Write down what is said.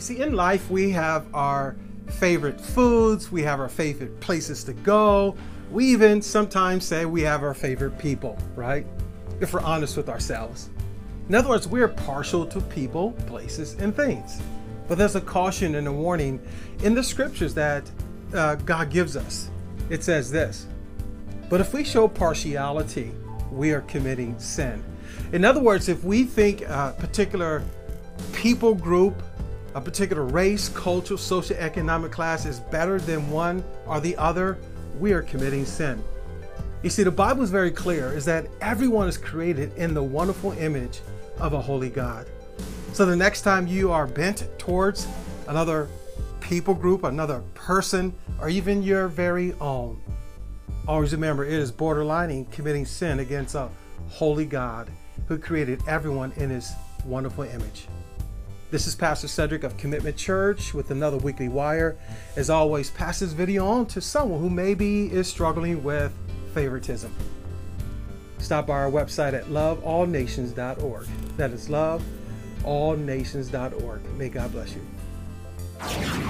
You see, in life, we have our favorite foods, we have our favorite places to go, we even sometimes say we have our favorite people, right? If we're honest with ourselves. In other words, we're partial to people, places, and things. But there's a caution and a warning in the scriptures that God gives us. It says this, but if we show partiality, we are committing sin. In other words, if we think a particular people group, a particular race, culture, socioeconomic class is better than one or the other, we are committing sin. You see, the Bible is very clear, is that everyone is created in the wonderful image of a holy God. So the next time you are bent towards another people group, another person, or even your very own, always remember it is borderlining committing sin against a holy God who created everyone in his wonderful image. This is Pastor Cedric of Commitment Church with another Weekly Wire. As always, pass this video on to someone who maybe is struggling with favoritism. Stop by our website at loveallnations.org. That is loveallnations.org. May God bless you.